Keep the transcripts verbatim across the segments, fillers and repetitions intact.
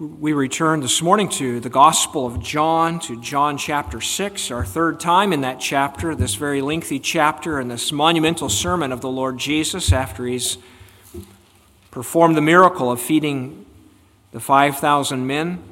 We return this morning to the Gospel of John, to John chapter six, our third time in that chapter, this very lengthy chapter and this monumental sermon of the Lord Jesus after he's performed the miracle of feeding the five thousand men.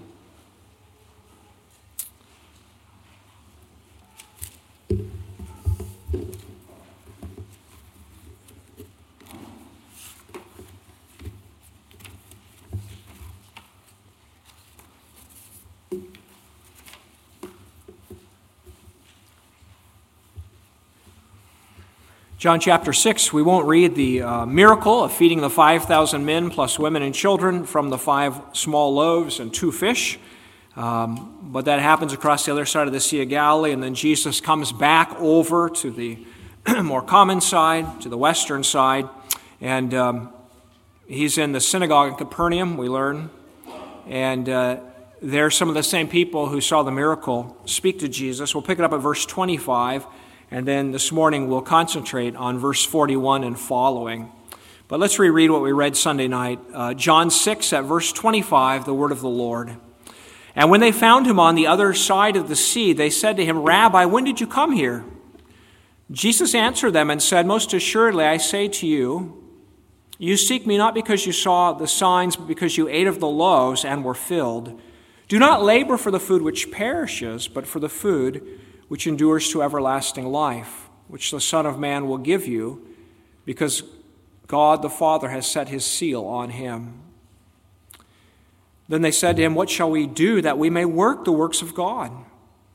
John chapter six, we won't read the uh, miracle of feeding the five thousand men plus women and children from the five small loaves and two fish, um, but that happens across the other side of the Sea of Galilee, and then Jesus comes back over to the more common side, to the western side, and um, he's in the synagogue in Capernaum, we learn, and uh, there some of the same people who saw the miracle speak to Jesus. We'll pick it up at verse twenty-five. And then this morning we'll concentrate on verse forty-one and following. But let's reread what we read Sunday night. Uh, John six at verse twenty-five, the word of the Lord. And when they found him on the other side of the sea, they said to him, Rabbi, when did you come here? Jesus answered them and said, Most assuredly I say to you, you seek me not because you saw the signs, but because you ate of the loaves and were filled. Do not labor for the food which perishes, but for the food which endures to everlasting life, which the Son of Man will give you, because God the Father has set his seal on him. Then they said to him, What shall we do that we may work the works of God?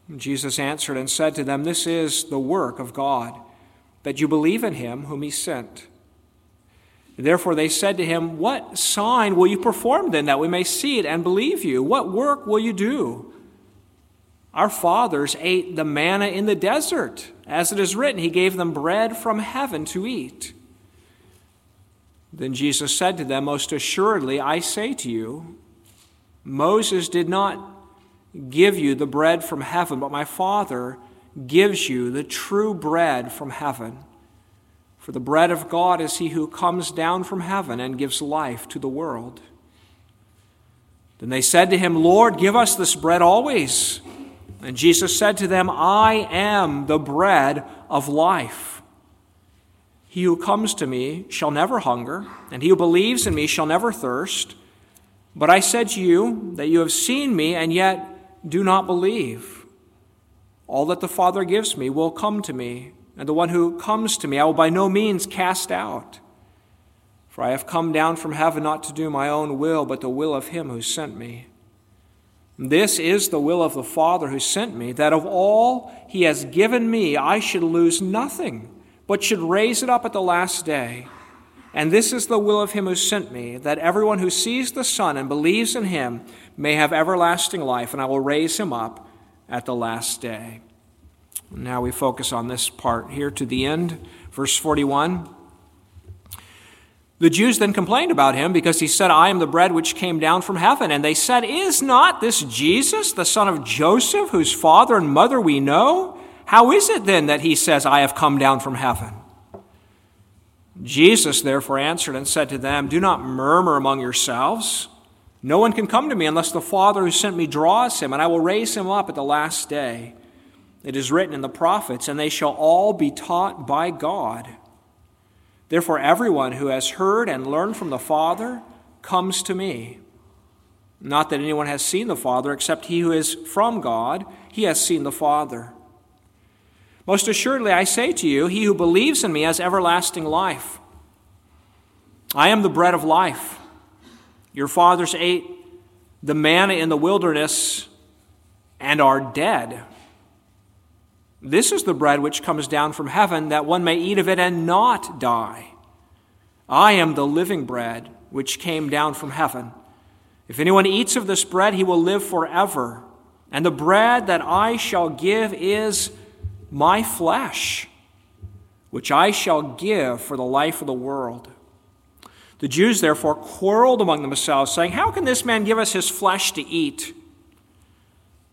And Jesus answered and said to them, This is the work of God, that you believe in him whom he sent. Therefore they said to him, What sign will you perform then, that we may see it and believe you? What work will you do? Our fathers ate the manna in the desert. As it is written, he gave them bread from heaven to eat. Then Jesus said to them, Most assuredly, I say to you, Moses did not give you the bread from heaven, but my Father gives you the true bread from heaven. For the bread of God is he who comes down from heaven and gives life to the world. Then they said to him, Lord, give us this bread always. And Jesus said to them, I am the bread of life. He who comes to me shall never hunger, and he who believes in me shall never thirst. But I said to you that you have seen me and yet do not believe. All that the Father gives me will come to me, and the one who comes to me I will by no means cast out. For I have come down from heaven not to do my own will, but the will of him who sent me. This is the will of the Father who sent me, that of all he has given me, I should lose nothing, but should raise it up at the last day. And this is the will of him who sent me, that everyone who sees the Son and believes in him may have everlasting life, and I will raise him up at the last day. Now we focus on this part here to the end, verse forty-one. The Jews then complained about him because he said, I am the bread which came down from heaven. And they said, Is not this Jesus, the son of Joseph, whose father and mother we know? How is it then that he says, I have come down from heaven? Jesus therefore answered and said to them, Do not murmur among yourselves. No one can come to me unless the Father who sent me draws him, and I will raise him up at the last day. It is written in the prophets, and they shall all be taught by God. Therefore, everyone who has heard and learned from the Father comes to me. Not that anyone has seen the Father, except he who is from God, he has seen the Father. Most assuredly, I say to you, he who believes in me has everlasting life. I am the bread of life. Your fathers ate the manna in the wilderness and are dead. This is the bread which comes down from heaven, that one may eat of it and not die. I am the living bread which came down from heaven. If anyone eats of this bread, he will live forever. And the bread that I shall give is my flesh, which I shall give for the life of the world. The Jews therefore quarreled among themselves, saying, How can this man give us his flesh to eat?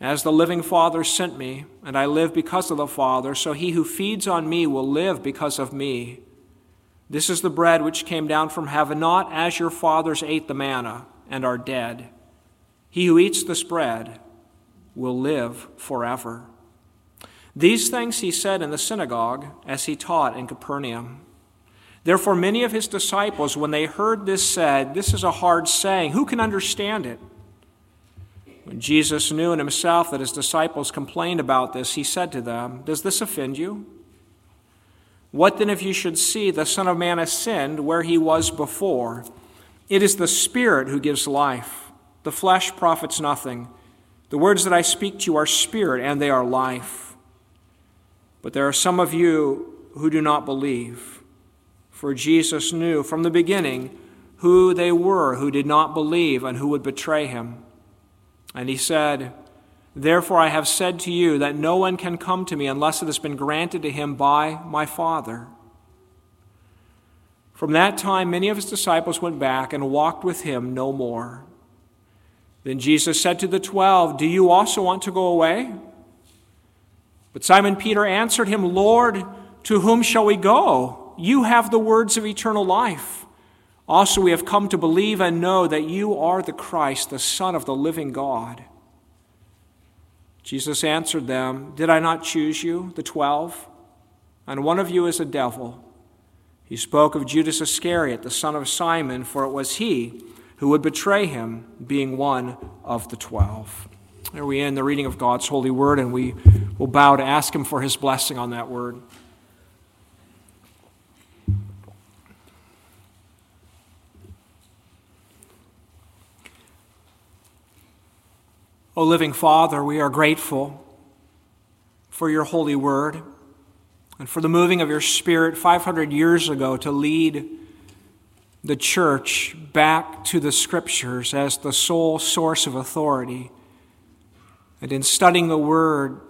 As the living Father sent me, and I live because of the Father, so he who feeds on me will live because of me. This is the bread which came down from heaven, not as your fathers ate the manna and are dead. He who eats this bread will live forever. These things he said in the synagogue as he taught in Capernaum. Therefore many of his disciples, when they heard this, said, "This is a hard saying. Who can understand it?" When Jesus knew in himself that his disciples complained about this, he said to them, "Does this offend you? What then if you should see the Son of Man ascend where he was before? It is the Spirit who gives life. The flesh profits nothing. The words that I speak to you are spirit, and they are life. But there are some of you who do not believe." For Jesus knew from the beginning who they were who did not believe and who would betray him. And he said, "Therefore I have said to you that no one can come to me unless it has been granted to him by my Father." From that time many of his disciples went back and walked with him no more. Then Jesus said to the twelve, "Do you also want to go away?" But Simon Peter answered him, "Lord, to whom shall we go? You have the words of eternal life. Also, we have come to believe and know that you are the Christ, the Son of the living God." Jesus answered them, "Did I not choose you, the twelve? And one of you is a devil." He spoke of Judas Iscariot, the son of Simon, for it was he who would betray him, being one of the twelve. There we end the reading of God's holy word, and we will bow to ask him for his blessing on that word. O living Father, we are grateful for your holy word and for the moving of your Spirit five hundred years ago to lead the church back to the Scriptures as the sole source of authority, and in studying the word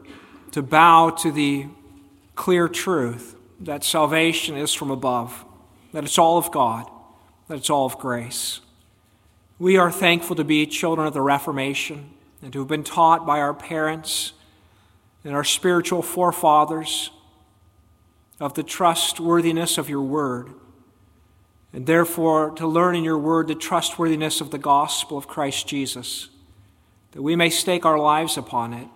to bow to the clear truth that salvation is from above, that it's all of God, that it's all of grace. We are thankful to be children of the Reformation, and to have been taught by our parents and our spiritual forefathers of the trustworthiness of your word, and therefore to learn in your word the trustworthiness of the gospel of Christ Jesus, that we may stake our lives upon it.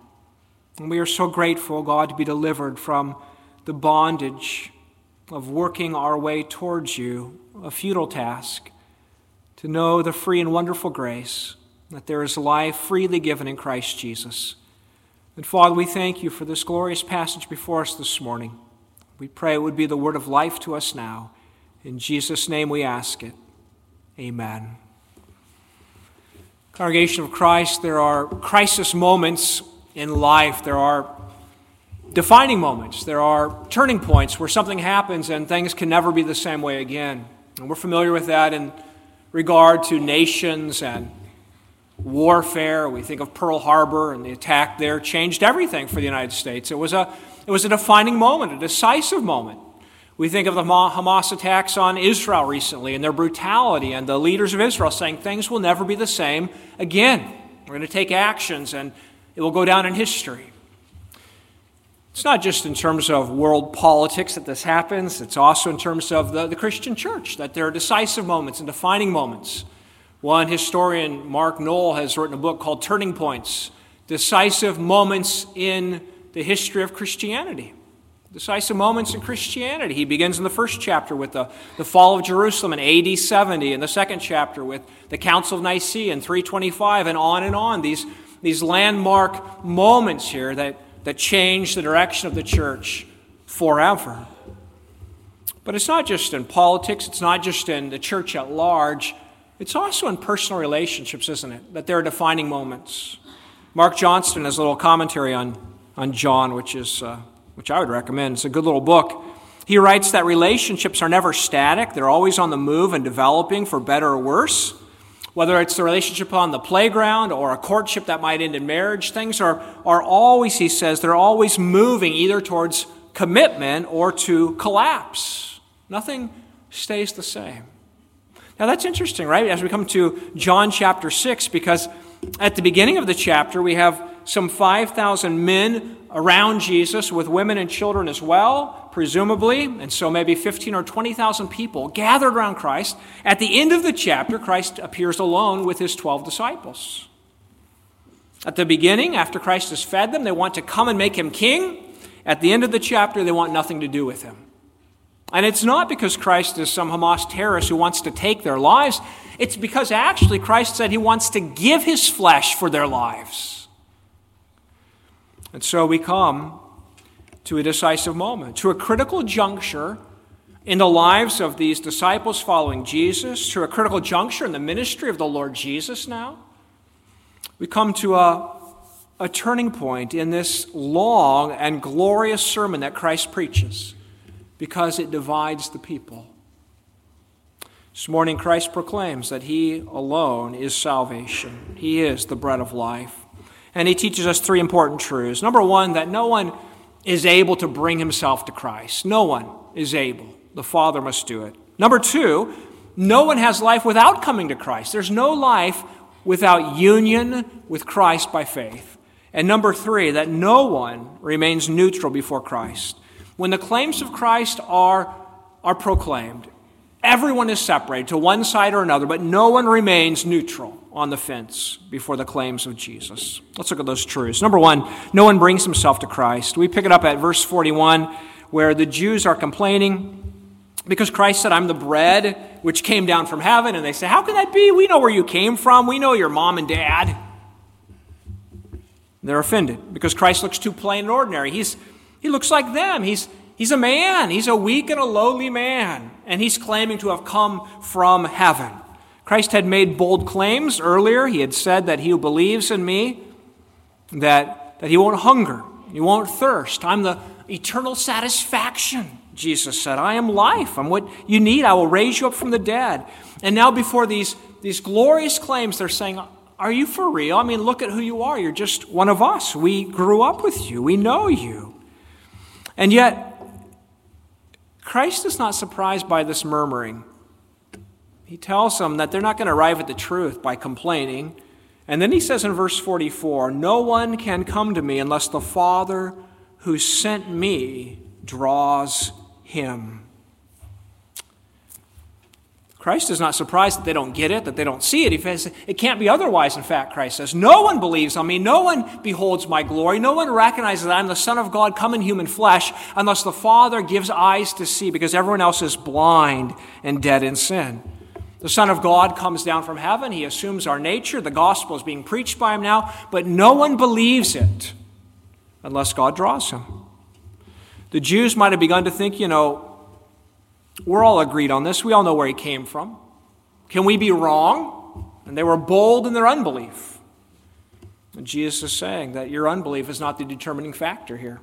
And we are so grateful, God, to be delivered from the bondage of working our way towards you, a futile task, to know the free and wonderful grace that there is life freely given in Christ Jesus. And Father, we thank you for this glorious passage before us this morning. We pray it would be the word of life to us now. In Jesus' name we ask it. Amen. Congregation of Christ, there are crisis moments in life. There are defining moments. There are turning points where something happens and things can never be the same way again. And we're familiar with that in regard to nations and warfare. We think of Pearl Harbor, and the attack there changed everything for the United States. It was a it was a defining moment, a decisive moment. We think of the Hamas attacks on Israel recently and their brutality, and the leaders of Israel saying things will never be the same again. We're going to take actions and it will go down in history. It's not just in terms of world politics that this happens. It's also in terms of the, the Christian church, that there are decisive moments and defining moments. One historian, Mark Noll, has written a book called Turning Points, Decisive Moments in the History of Christianity. Decisive Moments in Christianity. He begins in the first chapter with the, the fall of Jerusalem in A D seventy, and the second chapter with the Council of Nicaea in three twenty-five, and on and on. These, these landmark moments here that, that change the direction of the church forever. But it's not just in politics. It's not just in the church at large. It's also in personal relationships, isn't it, that there are defining moments. Mark Johnston has a little commentary on, on John, which is uh, which I would recommend. It's a good little book. He writes that relationships are never static. They're always on the move and developing for better or worse. Whether it's the relationship on the playground or a courtship that might end in marriage, things are, are always, he says, they're always moving either towards commitment or to collapse. Nothing stays the same. Now that's interesting, right? As we come to John chapter six, because at the beginning of the chapter, we have some five thousand men around Jesus with women and children as well, presumably, and so maybe fifteen or twenty thousand people gathered around Christ. At the end of the chapter, Christ appears alone with his twelve disciples. At the beginning, after Christ has fed them, they want to come and make him king. At the end of the chapter, they want nothing to do with him. And it's not because Christ is some Hamas terrorist who wants to take their lives. It's because actually Christ said he wants to give his flesh for their lives. And so we come to a decisive moment, to a critical juncture in the lives of these disciples following Jesus, to a critical juncture in the ministry of the Lord Jesus now. We come to a, a turning point in this long and glorious sermon that Christ preaches, because it divides the people. This morning, Christ proclaims that he alone is salvation. He is the bread of life. And he teaches us three important truths. Number one, that no one is able to bring himself to Christ. No one is able. The Father must do it. Number two, no one has life without coming to Christ. There's no life without union with Christ by faith. And number three, that no one remains neutral before Christ. When the claims of Christ are, are proclaimed, everyone is separated to one side or another, but no one remains neutral on the fence before the claims of Jesus. Let's look at those truths. Number one, no one brings himself to Christ. We pick it up at verse forty-one, where the Jews are complaining because Christ said, "I'm the bread which came down from heaven." And they say, "How can that be? We know where you came from. We know your mom and dad." They're offended because Christ looks too plain and ordinary. He's He looks like them. He's, he's a man. He's a weak and a lowly man. And he's claiming to have come from heaven. Christ had made bold claims earlier. He had said that he who believes in me, that, that he won't hunger, he won't thirst. I'm the eternal satisfaction, Jesus said. I am life. I'm what you need. I will raise you up from the dead. And now before these, these glorious claims, they're saying, "Are you for real? I mean, look at who you are. You're just one of us. We grew up with you. We know you." And yet, Christ is not surprised by this murmuring. He tells them that they're not going to arrive at the truth by complaining. And then he says in verse forty-four, "No one can come to me unless the Father who sent me draws him." Christ is not surprised that they don't get it, that they don't see it. He says, "It can't be otherwise." In fact, Christ says, "No one believes on me. No one beholds my glory. No one recognizes that I'm the Son of God come in human flesh unless the Father gives eyes to see, because everyone else is blind and dead in sin." The Son of God comes down from heaven. He assumes our nature. The gospel is being preached by him now, but no one believes it unless God draws him. The Jews might have begun to think, you know, "We're all agreed on this. We all know where he came from. Can we be wrong?" And they were bold in their unbelief. And Jesus is saying that your unbelief is not the determining factor here.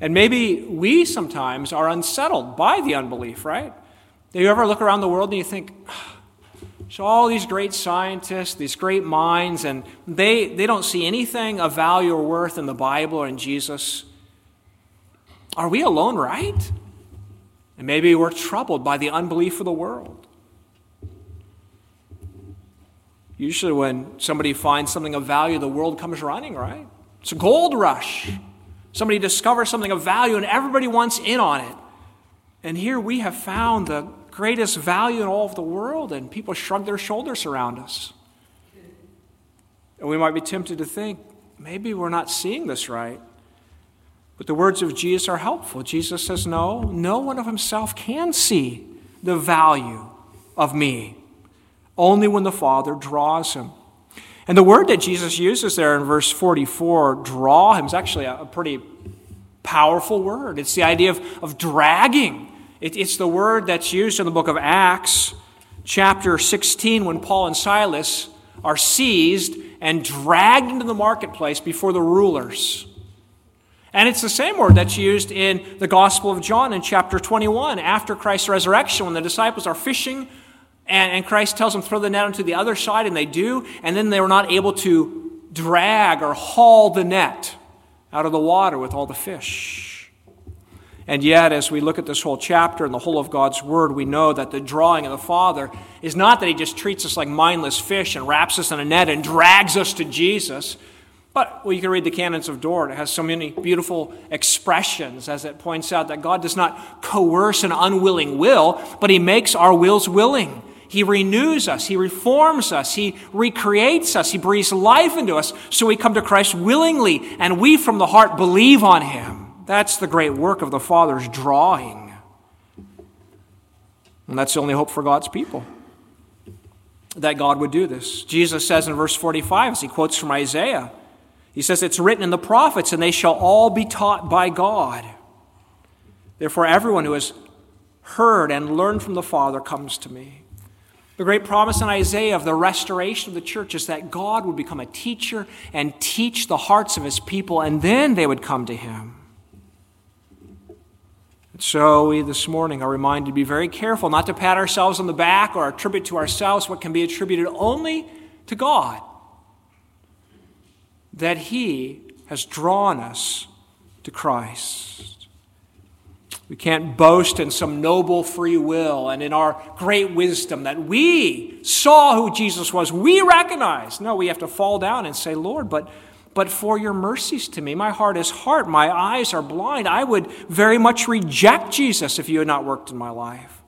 And maybe we sometimes are unsettled by the unbelief, right? Do you ever look around the world and you think, "So all these great scientists, these great minds, and they, they don't see anything of value or worth in the Bible or in Jesus. Are we alone, right?" And maybe we're troubled by the unbelief of the world. Usually when somebody finds something of value, the world comes running, right? It's a gold rush. Somebody discovers something of value and everybody wants in on it. And here we have found the greatest value in all of the world, and people shrug their shoulders around us. And we might be tempted to think, maybe we're not seeing this right. But the words of Jesus are helpful. Jesus says, no, no one of himself can see the value of me, only when the Father draws him. And the word that Jesus uses there in verse forty-four, "draw him," is actually a pretty powerful word. It's the idea of, of dragging. It, it's the word that's used in the book of Acts, chapter sixteen, when Paul and Silas are seized and dragged into the marketplace before the rulers. And it's the same word that's used in the Gospel of John in chapter twenty-one, after Christ's resurrection, when the disciples are fishing And, and Christ tells them, throw the net onto the other side, and they do. And then they were not able to drag or haul the net out of the water with all the fish. And yet, as we look at this whole chapter and the whole of God's Word, we know that the drawing of the Father is not that He just treats us like mindless fish and wraps us in a net and drags us to Jesus. But, well, you can read the Canons of Dort. It has so many beautiful expressions as it points out that God does not coerce an unwilling will, but He makes our wills willing. He renews us. He reforms us. He recreates us. He breathes life into us. So we come to Christ willingly, and we from the heart believe on Him. That's the great work of the Father's drawing. And that's the only hope for God's people, that God would do this. Jesus says in verse forty-five, as he quotes from Isaiah, He says, it's written in the prophets, and they shall all be taught by God. Therefore, everyone who has heard and learned from the Father comes to me. The great promise in Isaiah of the restoration of the church is that God would become a teacher and teach the hearts of His people, and then they would come to Him. And so we this morning are reminded to be very careful not to pat ourselves on the back or attribute to ourselves what can be attributed only to God, that He has drawn us to Christ. We can't boast in some noble free will and in our great wisdom that we saw who Jesus was, we recognize. No, we have to fall down and say, Lord, but, but for your mercies to me, my heart is hard, my eyes are blind. I would very much reject Jesus if you had not worked in my life.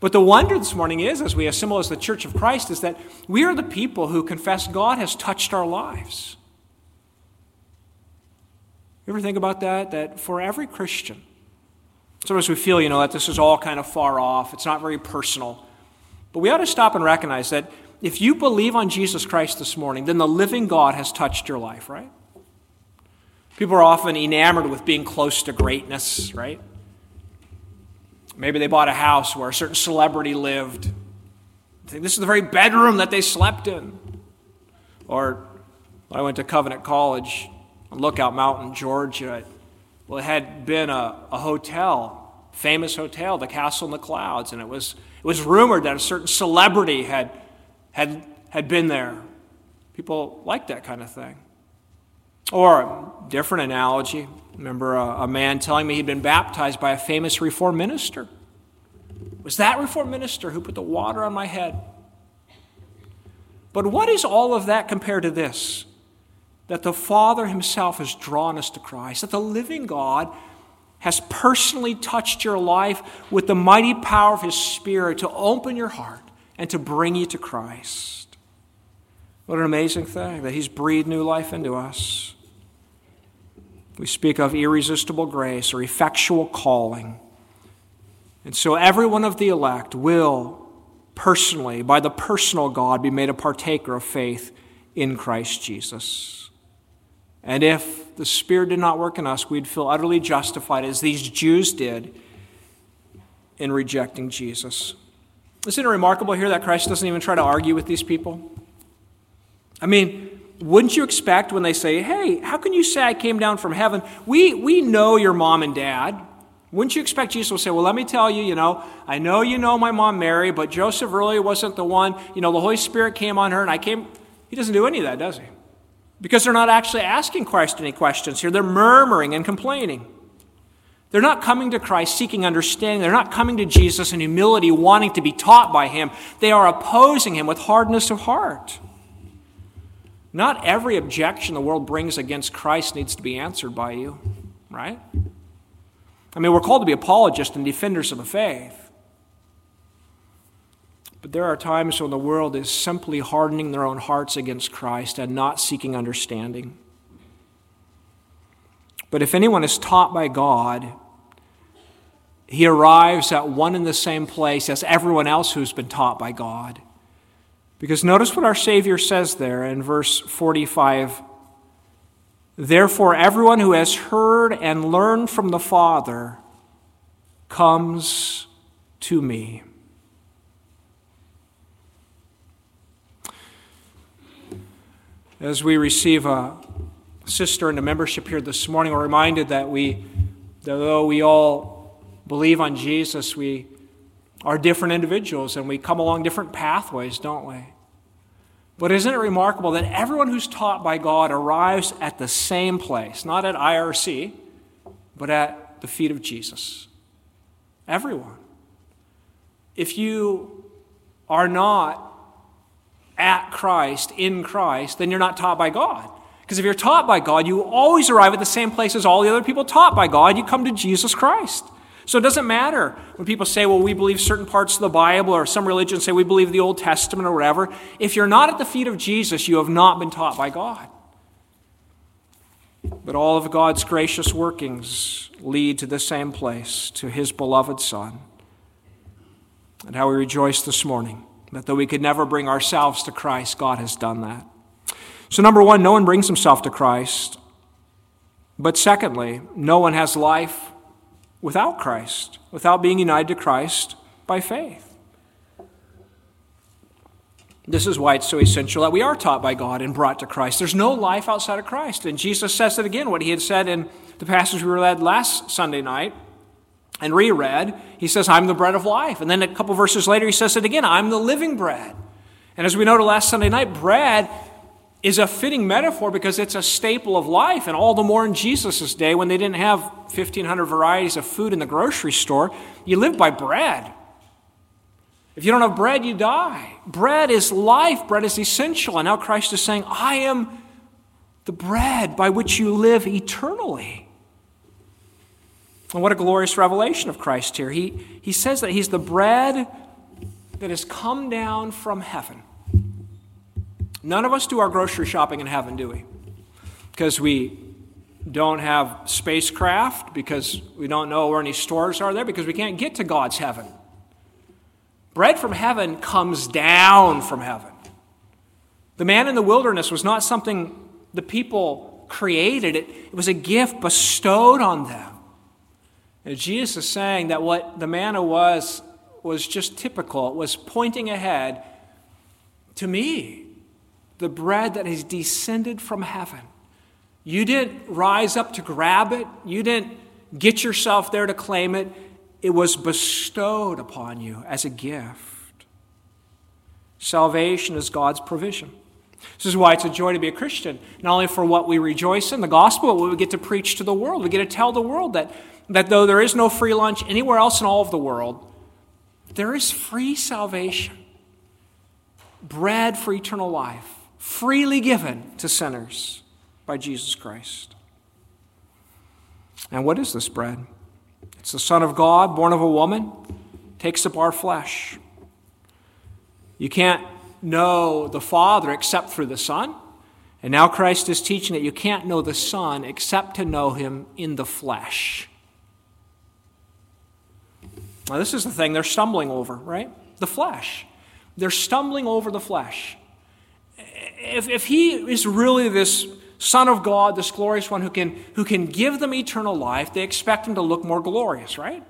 But the wonder this morning is, as we assemble as the Church of Christ, is that we are the people who confess God has touched our lives. You ever think about that? That for every Christian, sometimes we feel, you know, that this is all kind of far off. It's not very personal. But we ought to stop and recognize that if you believe on Jesus Christ this morning, then the living God has touched your life, right? People are often enamored with being close to greatness, right? Maybe they bought a house where a certain celebrity lived. This is the very bedroom that they slept in. Or I went to Covenant College on Lookout Mountain, Georgia. Well, it had been a, a hotel, famous hotel, the Castle in the Clouds, and it was it was rumored that a certain celebrity had had had been there. People like that kind of thing. Or a different analogy. I remember a, a man telling me he'd been baptized by a famous Reformed minister. It was that Reformed minister who put the water on my head. But what is all of that compared to this? That the Father Himself has drawn us to Christ, that the living God has personally touched your life with the mighty power of His Spirit to open your heart and to bring you to Christ. What an amazing thing that He's breathed new life into us. We speak of irresistible grace or effectual calling. And so every one of the elect will personally, by the personal God, be made a partaker of faith in Christ Jesus. And if the Spirit did not work in us, we'd feel utterly justified, as these Jews did, in rejecting Jesus. Isn't it remarkable here that Christ doesn't even try to argue with these people? I mean, wouldn't you expect when they say, hey, how can you say I came down from heaven? We, we know your mom and dad. Wouldn't you expect Jesus will say, well, let me tell you, you know, I know you know my mom Mary, but Joseph really wasn't the one. You know, the Holy Spirit came on her and I came. He doesn't do any of that, does he? Because they're not actually asking Christ any questions here. They're murmuring and complaining. They're not coming to Christ seeking understanding. They're not coming to Jesus in humility, wanting to be taught by Him. They are opposing Him with hardness of heart. Not every objection the world brings against Christ needs to be answered by you, right? I mean, we're called to be apologists and defenders of the faith. But there are times when the world is simply hardening their own hearts against Christ and not seeking understanding. But if anyone is taught by God, he arrives at one and the same place as everyone else who's been taught by God. Because notice what our Savior says there in verse forty-five. Therefore, everyone who has heard and learned from the Father comes to me. As we receive a sister into membership here this morning, we're reminded that we, though we all believe on Jesus, we are different individuals and we come along different pathways, don't we? But isn't it remarkable that everyone who's taught by God arrives at the same place, not at I R C, but at the feet of Jesus? Everyone. If you are not at Christ, in Christ, then you're not taught by God. Because if you're taught by God, you always arrive at the same place as all the other people taught by God. You come to Jesus Christ. So it doesn't matter when people say, well, we believe certain parts of the Bible, or some religions say we believe the Old Testament or whatever. If you're not at the feet of Jesus, you have not been taught by God. But all of God's gracious workings lead to the same place, to his beloved Son. And how we rejoice this morning that though we could never bring ourselves to Christ, God has done that. So number one, no one brings himself to Christ. But secondly, no one has life without Christ, without being united to Christ by faith. This is why it's so essential that we are taught by God and brought to Christ. There's no life outside of Christ. And Jesus says it again, what he had said in the passage we read last Sunday night and reread. He says, I'm the bread of life. And then a couple verses later, he says it again, I'm the living bread. And as we noted last Sunday night, bread is a fitting metaphor because it's a staple of life, and all the more in Jesus' day when they didn't have fifteen hundred varieties of food in the grocery store. You lived by bread. If you don't have bread, you die. Bread is life. Bread is essential. And now Christ is saying, I am the bread by which you live eternally. And what a glorious revelation of Christ here. He, he says that he's the bread that has come down from heaven. None of us do our grocery shopping in heaven, do we? Because we don't have spacecraft, because we don't know where any stores are there, because we can't get to God's heaven. Bread from heaven comes down from heaven. The man in the wilderness was not something the people created. It, it was a gift bestowed on them. And Jesus is saying that what the manna was, was just typical. It was pointing ahead to me. The bread that has descended from heaven. You didn't rise up to grab it. You didn't get yourself there to claim it. It was bestowed upon you as a gift. Salvation is God's provision. This is why it's a joy to be a Christian. Not only for what we rejoice in, the gospel, but what we get to preach to the world. We get to tell the world that, that though there is no free lunch anywhere else in all of the world, there is free salvation. Bread for eternal life. Freely given to sinners by Jesus Christ. And what is this bread? It's the Son of God, born of a woman, takes up our flesh. You can't know the Father except through the Son. And now Christ is teaching that you can't know the Son except to know him in the flesh. Now this is the thing they're stumbling over, right? The flesh. They're stumbling over the flesh. If, if he is really this Son of God, this glorious one who can, who can give them eternal life, they expect him to look more glorious, right?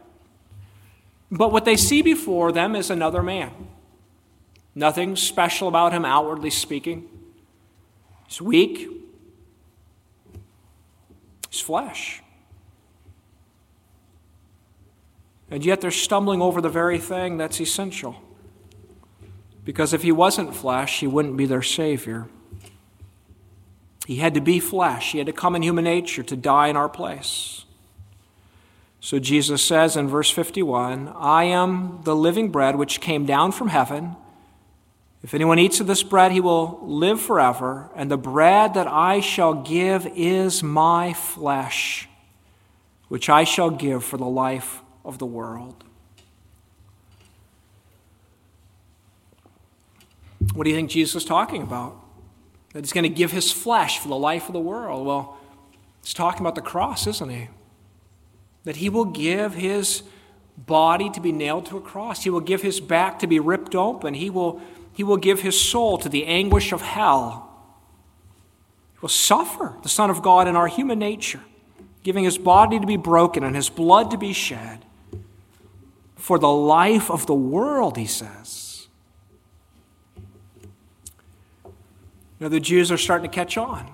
But what they see before them is another man. Nothing special about him, outwardly speaking. He's weak. He's flesh. And yet they're stumbling over the very thing that's essential. Because if he wasn't flesh, he wouldn't be their Savior. He had to be flesh. He had to come in human nature to die in our place. So Jesus says in verse fifty-one, I am the living bread which came down from heaven. If anyone eats of this bread, he will live forever. And the bread that I shall give is my flesh, which I shall give for the life of the world. What do you think Jesus is talking about? That he's going to give his flesh for the life of the world. Well, he's talking about the cross, isn't he? That he will give his body to be nailed to a cross. He will give his back to be ripped open. He will, he will give his soul to the anguish of hell. He will suffer, the Son of God, in our human nature, giving his body to be broken and his blood to be shed for the life of the world, he says. You know, the Jews are starting to catch on.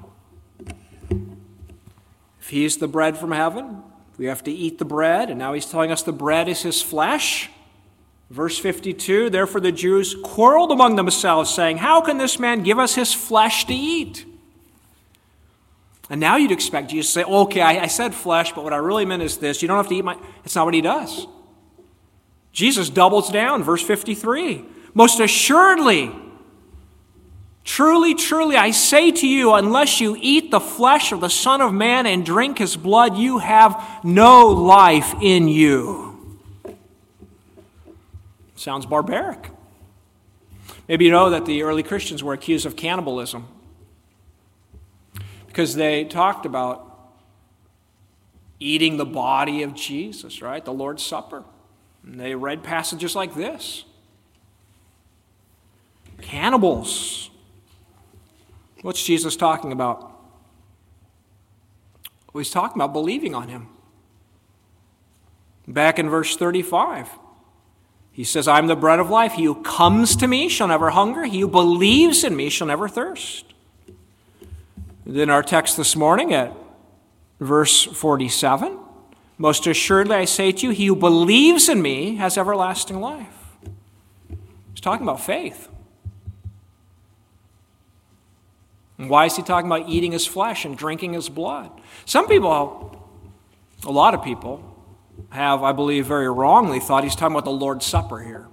If he's the bread from heaven, we have to eat the bread, and now he's telling us the bread is his flesh. Verse fifty-two, therefore the Jews quarreled among themselves, saying, how can this man give us his flesh to eat? And now you'd expect Jesus to say, okay, I, I said flesh, but what I really meant is this. You don't have to eat my... It's not what he does. Jesus doubles down. Verse fifty-three, most assuredly, truly, truly, I say to you, unless you eat the flesh of the Son of Man and drink his blood, you have no life in you. Sounds barbaric. Maybe you know that the early Christians were accused of cannibalism because they talked about eating the body of Jesus, right? The Lord's Supper. And they read passages like this. Cannibals. What's Jesus talking about? Well, he's talking about believing on him. Back in verse thirty-five. He says, I am the bread of life. He who comes to me shall never hunger. He who believes in me shall never thirst. And in our text this morning at verse forty-seven, most assuredly I say to you, he who believes in me has everlasting life. He's talking about faith. And why is he talking about eating his flesh and drinking his blood? Some people, a lot of people, have, I believe, very wrongly thought he's talking about the Lord's Supper here.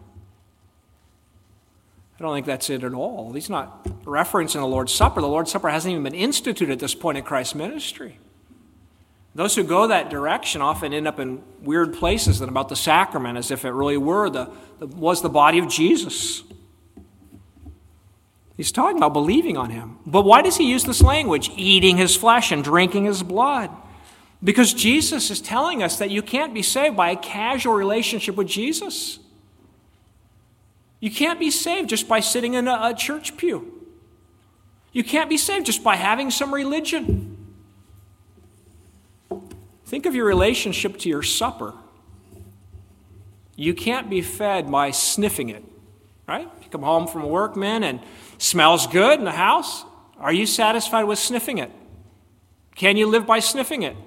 I don't think that's it at all. He's not referencing the Lord's Supper. The Lord's Supper hasn't even been instituted at this point in Christ's ministry. Those who go that direction often end up in weird places than about the sacrament, as if it really were the, the was the body of Jesus. He's talking about believing on him. But why does he use this language, eating his flesh and drinking his blood? Because Jesus is telling us that you can't be saved by a casual relationship with Jesus. You can't be saved just by sitting in a, a church pew. You can't be saved just by having some religion. Think of your relationship to your supper. You can't be fed by sniffing it, right? You come home from work, man, and smells good in the house. Are you satisfied with sniffing it? Can you live by sniffing it?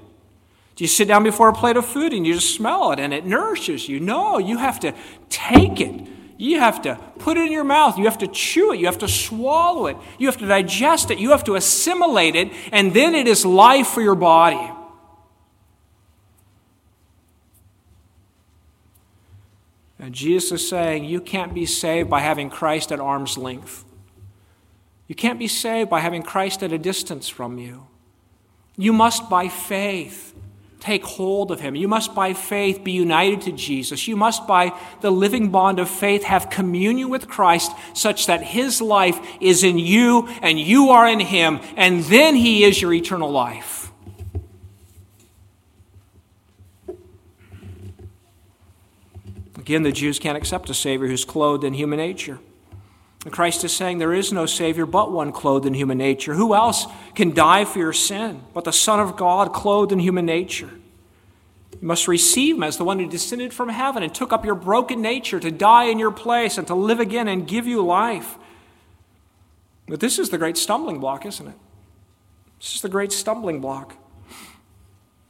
Do you sit down before a plate of food and you just smell it and it nourishes you? No, you have to take it. You have to put it in your mouth. You have to chew it. You have to swallow it. You have to digest it. You have to assimilate it. And then it is life for your body. And Jesus is saying you can't be saved by having Christ at arm's length. You can't be saved by having Christ at a distance from you. You must by faith take hold of him. You must by faith be united to Jesus. You must by the living bond of faith have communion with Christ such that his life is in you and you are in him, and then he is your eternal life. Again, the Jews can't accept a Savior who's clothed in human nature. And Christ is saying there is no Savior but one clothed in human nature. Who else can die for your sin but the Son of God clothed in human nature? You must receive him as the one who descended from heaven and took up your broken nature to die in your place and to live again and give you life. But this is the great stumbling block, isn't it? This is the great stumbling block.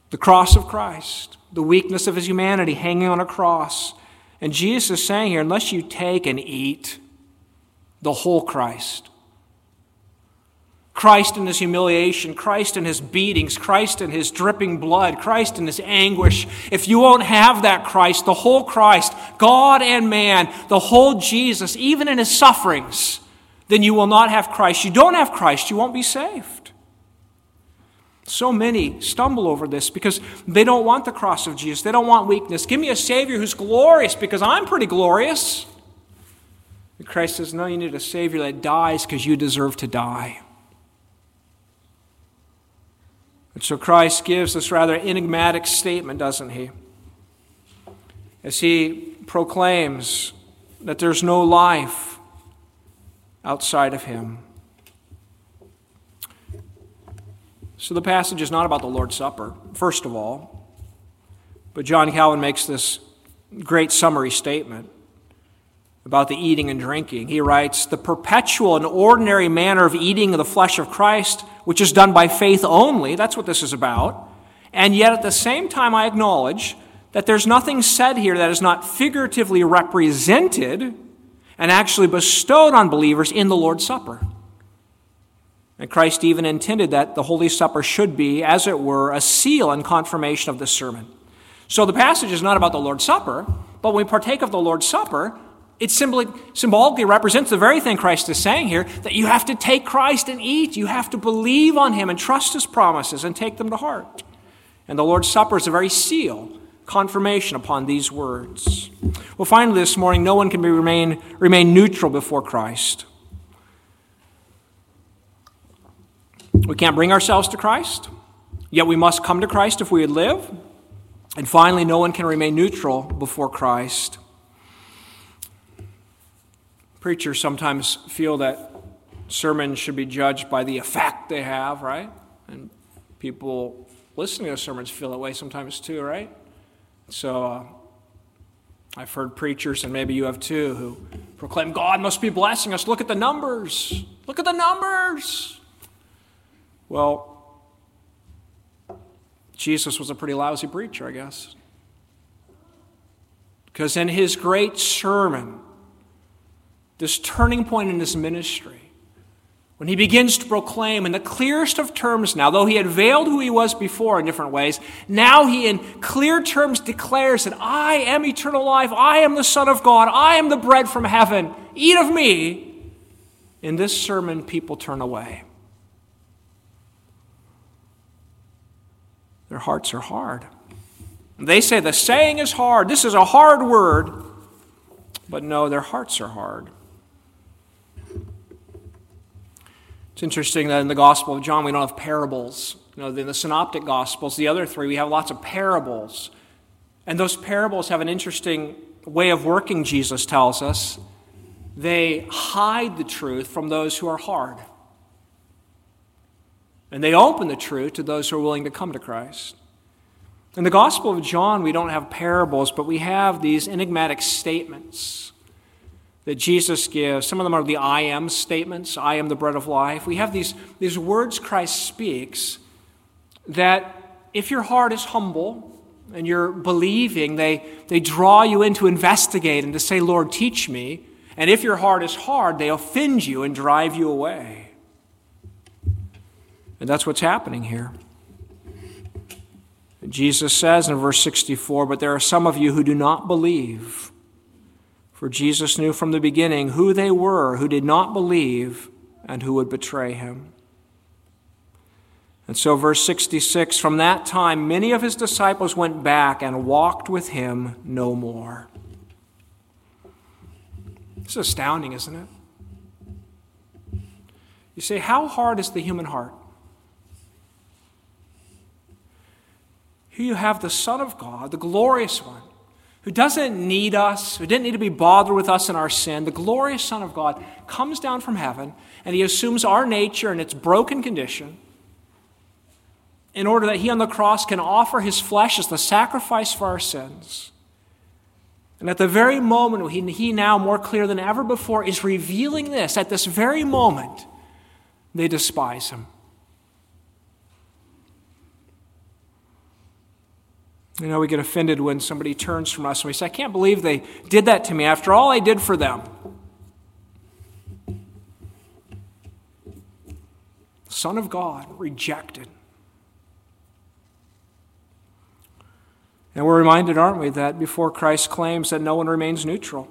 The cross of Christ, the weakness of his humanity hanging on a cross. And Jesus is saying here, unless you take and eat the whole Christ. Christ in his humiliation, Christ in his beatings, Christ in his dripping blood, Christ in his anguish. If you won't have that Christ, the whole Christ, God and man, the whole Jesus, even in his sufferings, then you will not have Christ. You don't have Christ, you won't be saved. So many stumble over this because they don't want the cross of Jesus. They don't want weakness. Give me a Savior who's glorious because I'm pretty glorious. Christ says, no, you need a Savior that dies because you deserve to die. And so Christ gives this rather enigmatic statement, doesn't he? As he proclaims that there's no life outside of him. So the passage is not about the Lord's Supper, first of all. But John Calvin makes this great summary statement about the eating and drinking. He writes, the perpetual and ordinary manner of eating of the flesh of Christ, which is done by faith only, that's what this is about, and yet at the same time I acknowledge that there's nothing said here that is not figuratively represented and actually bestowed on believers in the Lord's Supper. And Christ even intended that the Holy Supper should be, as it were, a seal and confirmation of the sermon. So the passage is not about the Lord's Supper, but when we partake of the Lord's Supper, it symbolically represents the very thing Christ is saying here, that you have to take Christ and eat. You have to believe on him and trust his promises and take them to heart. And the Lord's Supper is a very seal, confirmation upon these words. Well, finally this morning, no one can be remain, remain neutral before Christ. We can't bring ourselves to Christ, yet we must come to Christ if we would live. And finally, no one can remain neutral before Christ. Preachers sometimes feel that sermons should be judged by the effect they have, right? And people listening to sermons feel that way sometimes too, right? So uh, I've heard preachers, and maybe you have too, who proclaim, God must be blessing us. Look at the numbers. Look at the numbers. Well, Jesus was a pretty lousy preacher, I guess. Because in his great sermon, this turning point in his ministry, when he begins to proclaim in the clearest of terms now, though he had veiled who he was before in different ways, now he in clear terms declares that I am eternal life, I am the Son of God, I am the bread from heaven, eat of me. In this sermon, people turn away. Their hearts are hard. They say the saying is hard, this is a hard word, but no, their hearts are hard. It's interesting that in the Gospel of John, we don't have parables. You know, in the Synoptic Gospels, the other three, we have lots of parables. And those parables have an interesting way of working, Jesus tells us. They hide the truth from those who are hard. And they open the truth to those who are willing to come to Christ. In the Gospel of John, we don't have parables, but we have these enigmatic statements that Jesus gives. Some of them are the I am statements, I am the bread of life. We have these, these words Christ speaks that if your heart is humble and you're believing, they, they draw you in to investigate and to say, Lord, teach me. And if your heart is hard, they offend you and drive you away. And that's what's happening here. Jesus says in verse sixty-four, but there are some of you who do not believe. For Jesus knew from the beginning who they were who did not believe and who would betray him. And so verse sixty-six, from that time many of his disciples went back and walked with him no more. It's astounding, isn't it? You say, how hard is the human heart? Here you have the Son of God, the glorious one, who doesn't need us, who didn't need to be bothered with us in our sin, the glorious Son of God comes down from heaven and he assumes our nature and its broken condition in order that he on the cross can offer his flesh as the sacrifice for our sins. And at the very moment when he now, more clear than ever before, is revealing this, at this very moment, they despise him. You know, we get offended when somebody turns from us and we say, I can't believe they did that to me after all I did for them. Son of God, rejected. And we're reminded, aren't we, that before Christ claims that no one remains neutral,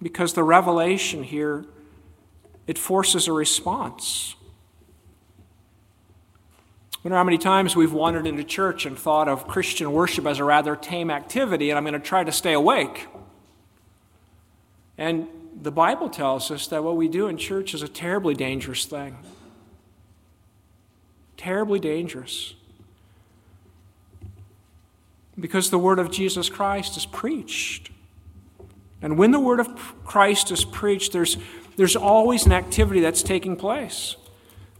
because the revelation here, it forces a response. I wonder how many times we've wandered into church and thought of Christian worship as a rather tame activity, and I'm going to try to stay awake. And the Bible tells us that what we do in church is a terribly dangerous thing. Terribly dangerous. Because the word of Jesus Christ is preached. And when the word of Christ is preached, there's, there's always an activity that's taking place.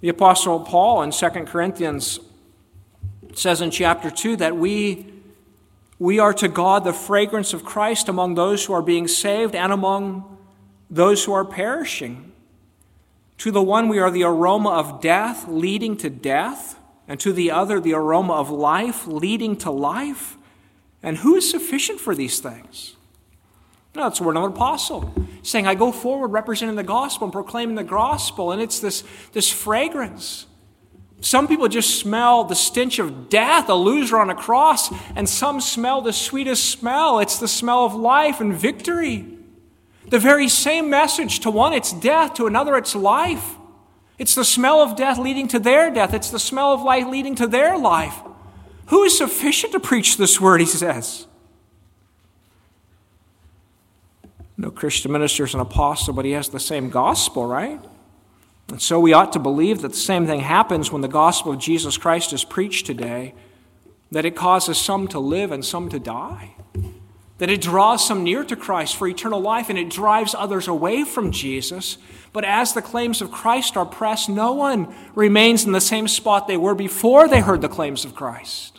The Apostle Paul in Second Corinthians says in chapter two that we, we are to God the fragrance of Christ among those who are being saved and among those who are perishing. To the one we are the aroma of death leading to death, and to the other the aroma of life leading to life. And who is sufficient for these things? No, it's the word of an apostle, saying, I go forward representing the gospel and proclaiming the gospel, and it's this, this fragrance. Some people just smell the stench of death, a loser on a cross, and some smell the sweetest smell. It's the smell of life and victory. The very same message. To one, it's death. To another, it's life. It's the smell of death leading to their death. It's the smell of life leading to their life. Who is sufficient to preach this word, he says? No Christian minister is an apostle, but he has the same gospel, right? And so we ought to believe that the same thing happens when the gospel of Jesus Christ is preached today, that it causes some to live and some to die, that it draws some near to Christ for eternal life, and it drives others away from Jesus. But as the claims of Christ are pressed, no one remains in the same spot they were before they heard the claims of Christ.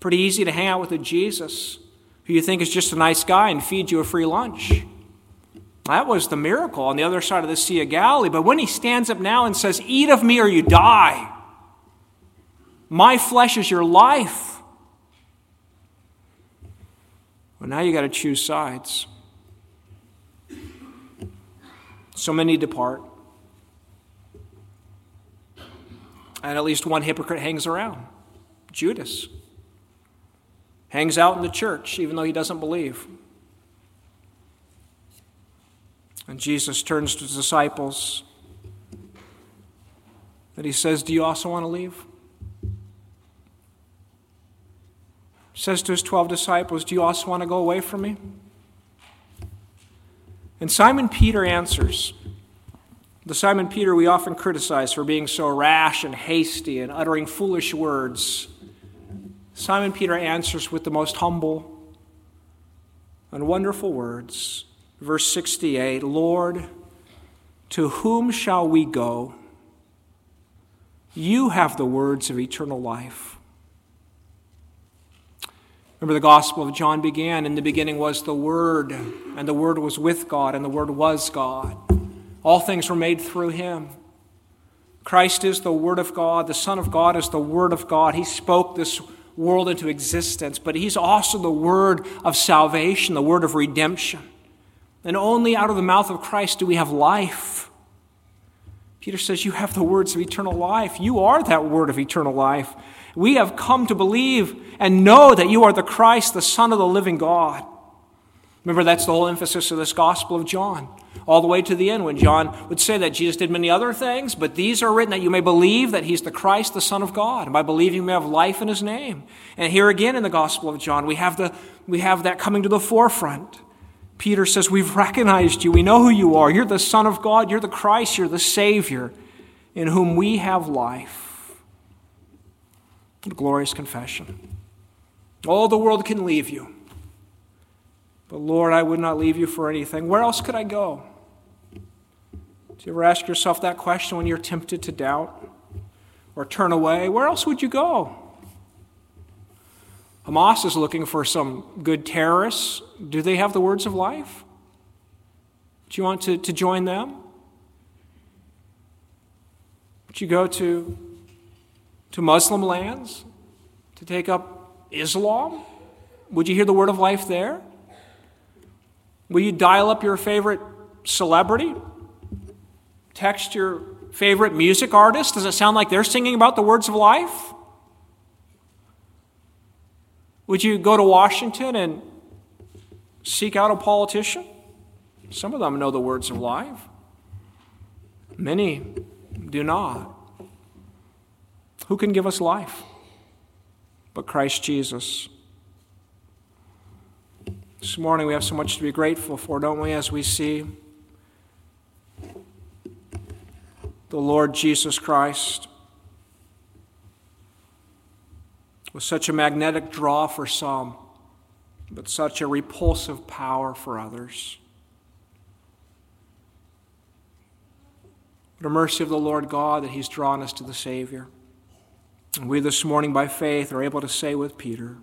Pretty easy to hang out with a Jesus who you think is just a nice guy and feed you a free lunch. That was the miracle on the other side of the Sea of Galilee. But when he stands up now and says, eat of me or you die. My flesh is your life. Well, now you got to choose sides. So many depart. And at least one hypocrite hangs around. Judas. Hangs out in the church, even though he doesn't believe. And Jesus turns to his disciples and he says, do you also want to leave? He says to his twelve disciples, do you also want to go away from me? And Simon Peter answers. The Simon Peter we often criticize for being so rash and hasty and uttering foolish words. Simon Peter answers with the most humble and wonderful words. Verse sixty-eight, Lord, to whom shall we go? You have the words of eternal life. Remember, the Gospel of John began, in the beginning was the Word, and the Word was with God, and the Word was God. All things were made through him. Christ is the Word of God. The Son of God is the Word of God. He spoke this world into existence, but he's also the word of salvation, the word of redemption. And only out of the mouth of Christ do we have life. Peter says, you have the words of eternal life. You are that word of eternal life. We have come to believe and know that you are the Christ, the Son of the living God. Remember, that's the whole emphasis of this Gospel of John, all the way to the end when John would say that Jesus did many other things, but these are written that you may believe that he's the Christ, the Son of God, and by believing you may have life in his name. And here again in the Gospel of John, we have, the, we have that coming to the forefront. Peter says, we've recognized you. We know who you are. You're the Son of God. You're the Christ. You're the Savior in whom we have life. What a glorious confession. All the world can leave you. But Lord, I would not leave you for anything. Where else could I go? Do you ever ask yourself that question when you're tempted to doubt or turn away? Where else would you go? Hamas is looking for some good terrorists. Do they have the words of life? Do you want to, to join them? Would you go to, to Muslim lands to take up Islam? Would you hear the word of life there? Will you dial up your favorite celebrity? Text your favorite music artist? Does it sound like they're singing about the words of life? Would you go to Washington and seek out a politician? Some of them know the words of life. Many do not. Who can give us life but Christ Jesus? This morning we have so much to be grateful for, don't we, as we see the Lord Jesus Christ was such a magnetic draw for some, but such a repulsive power for others. The mercy of the Lord God that he's drawn us to the Savior. And we this morning by faith are able to say with Peter,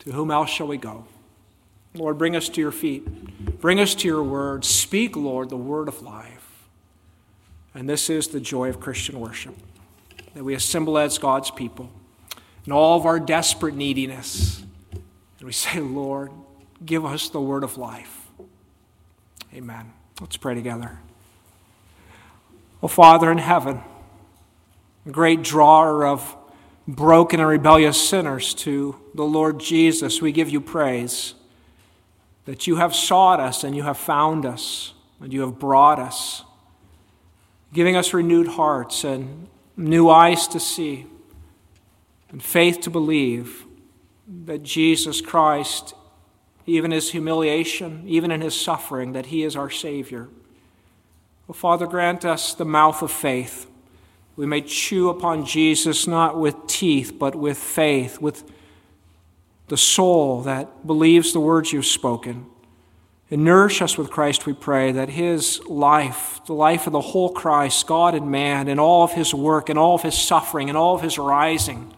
to whom else shall we go? Lord, bring us to your feet. Bring us to your word. Speak, Lord, the word of life. And this is the joy of Christian worship, that we assemble as God's people and all of our desperate neediness. And we say, Lord, give us the word of life. Amen. Let's pray together. Oh, Father in heaven, the great drawer of broken and rebellious sinners to the Lord Jesus, we give you praise that you have sought us and you have found us and you have brought us, giving us renewed hearts and new eyes to see and faith to believe that Jesus Christ, even his humiliation, even in his suffering, that he is our Savior. Oh, Father, grant us the mouth of faith. We may chew upon Jesus not with teeth, but with faith, with the soul that believes the words you've spoken. And nourish us with Christ, we pray, that his life, the life of the whole Christ, God and man, and all of his work, and all of his suffering, and all of his rising,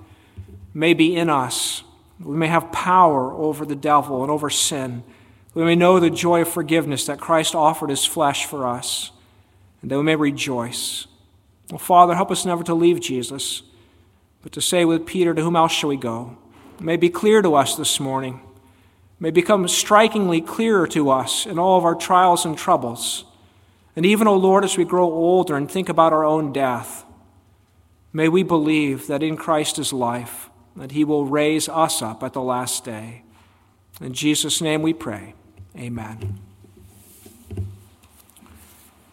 may be in us. We may have power over the devil and over sin. We may know the joy of forgiveness that Christ offered his flesh for us, and that we may rejoice. Oh, Father, help us never to leave Jesus, but to say with Peter, to whom else shall we go? It may be clear to us this morning. It may become strikingly clearer to us in all of our trials and troubles. And even, O Lord, as we grow older and think about our own death, may we believe that in Christ is life, that he will raise us up at the last day. In Jesus' name we pray. Amen.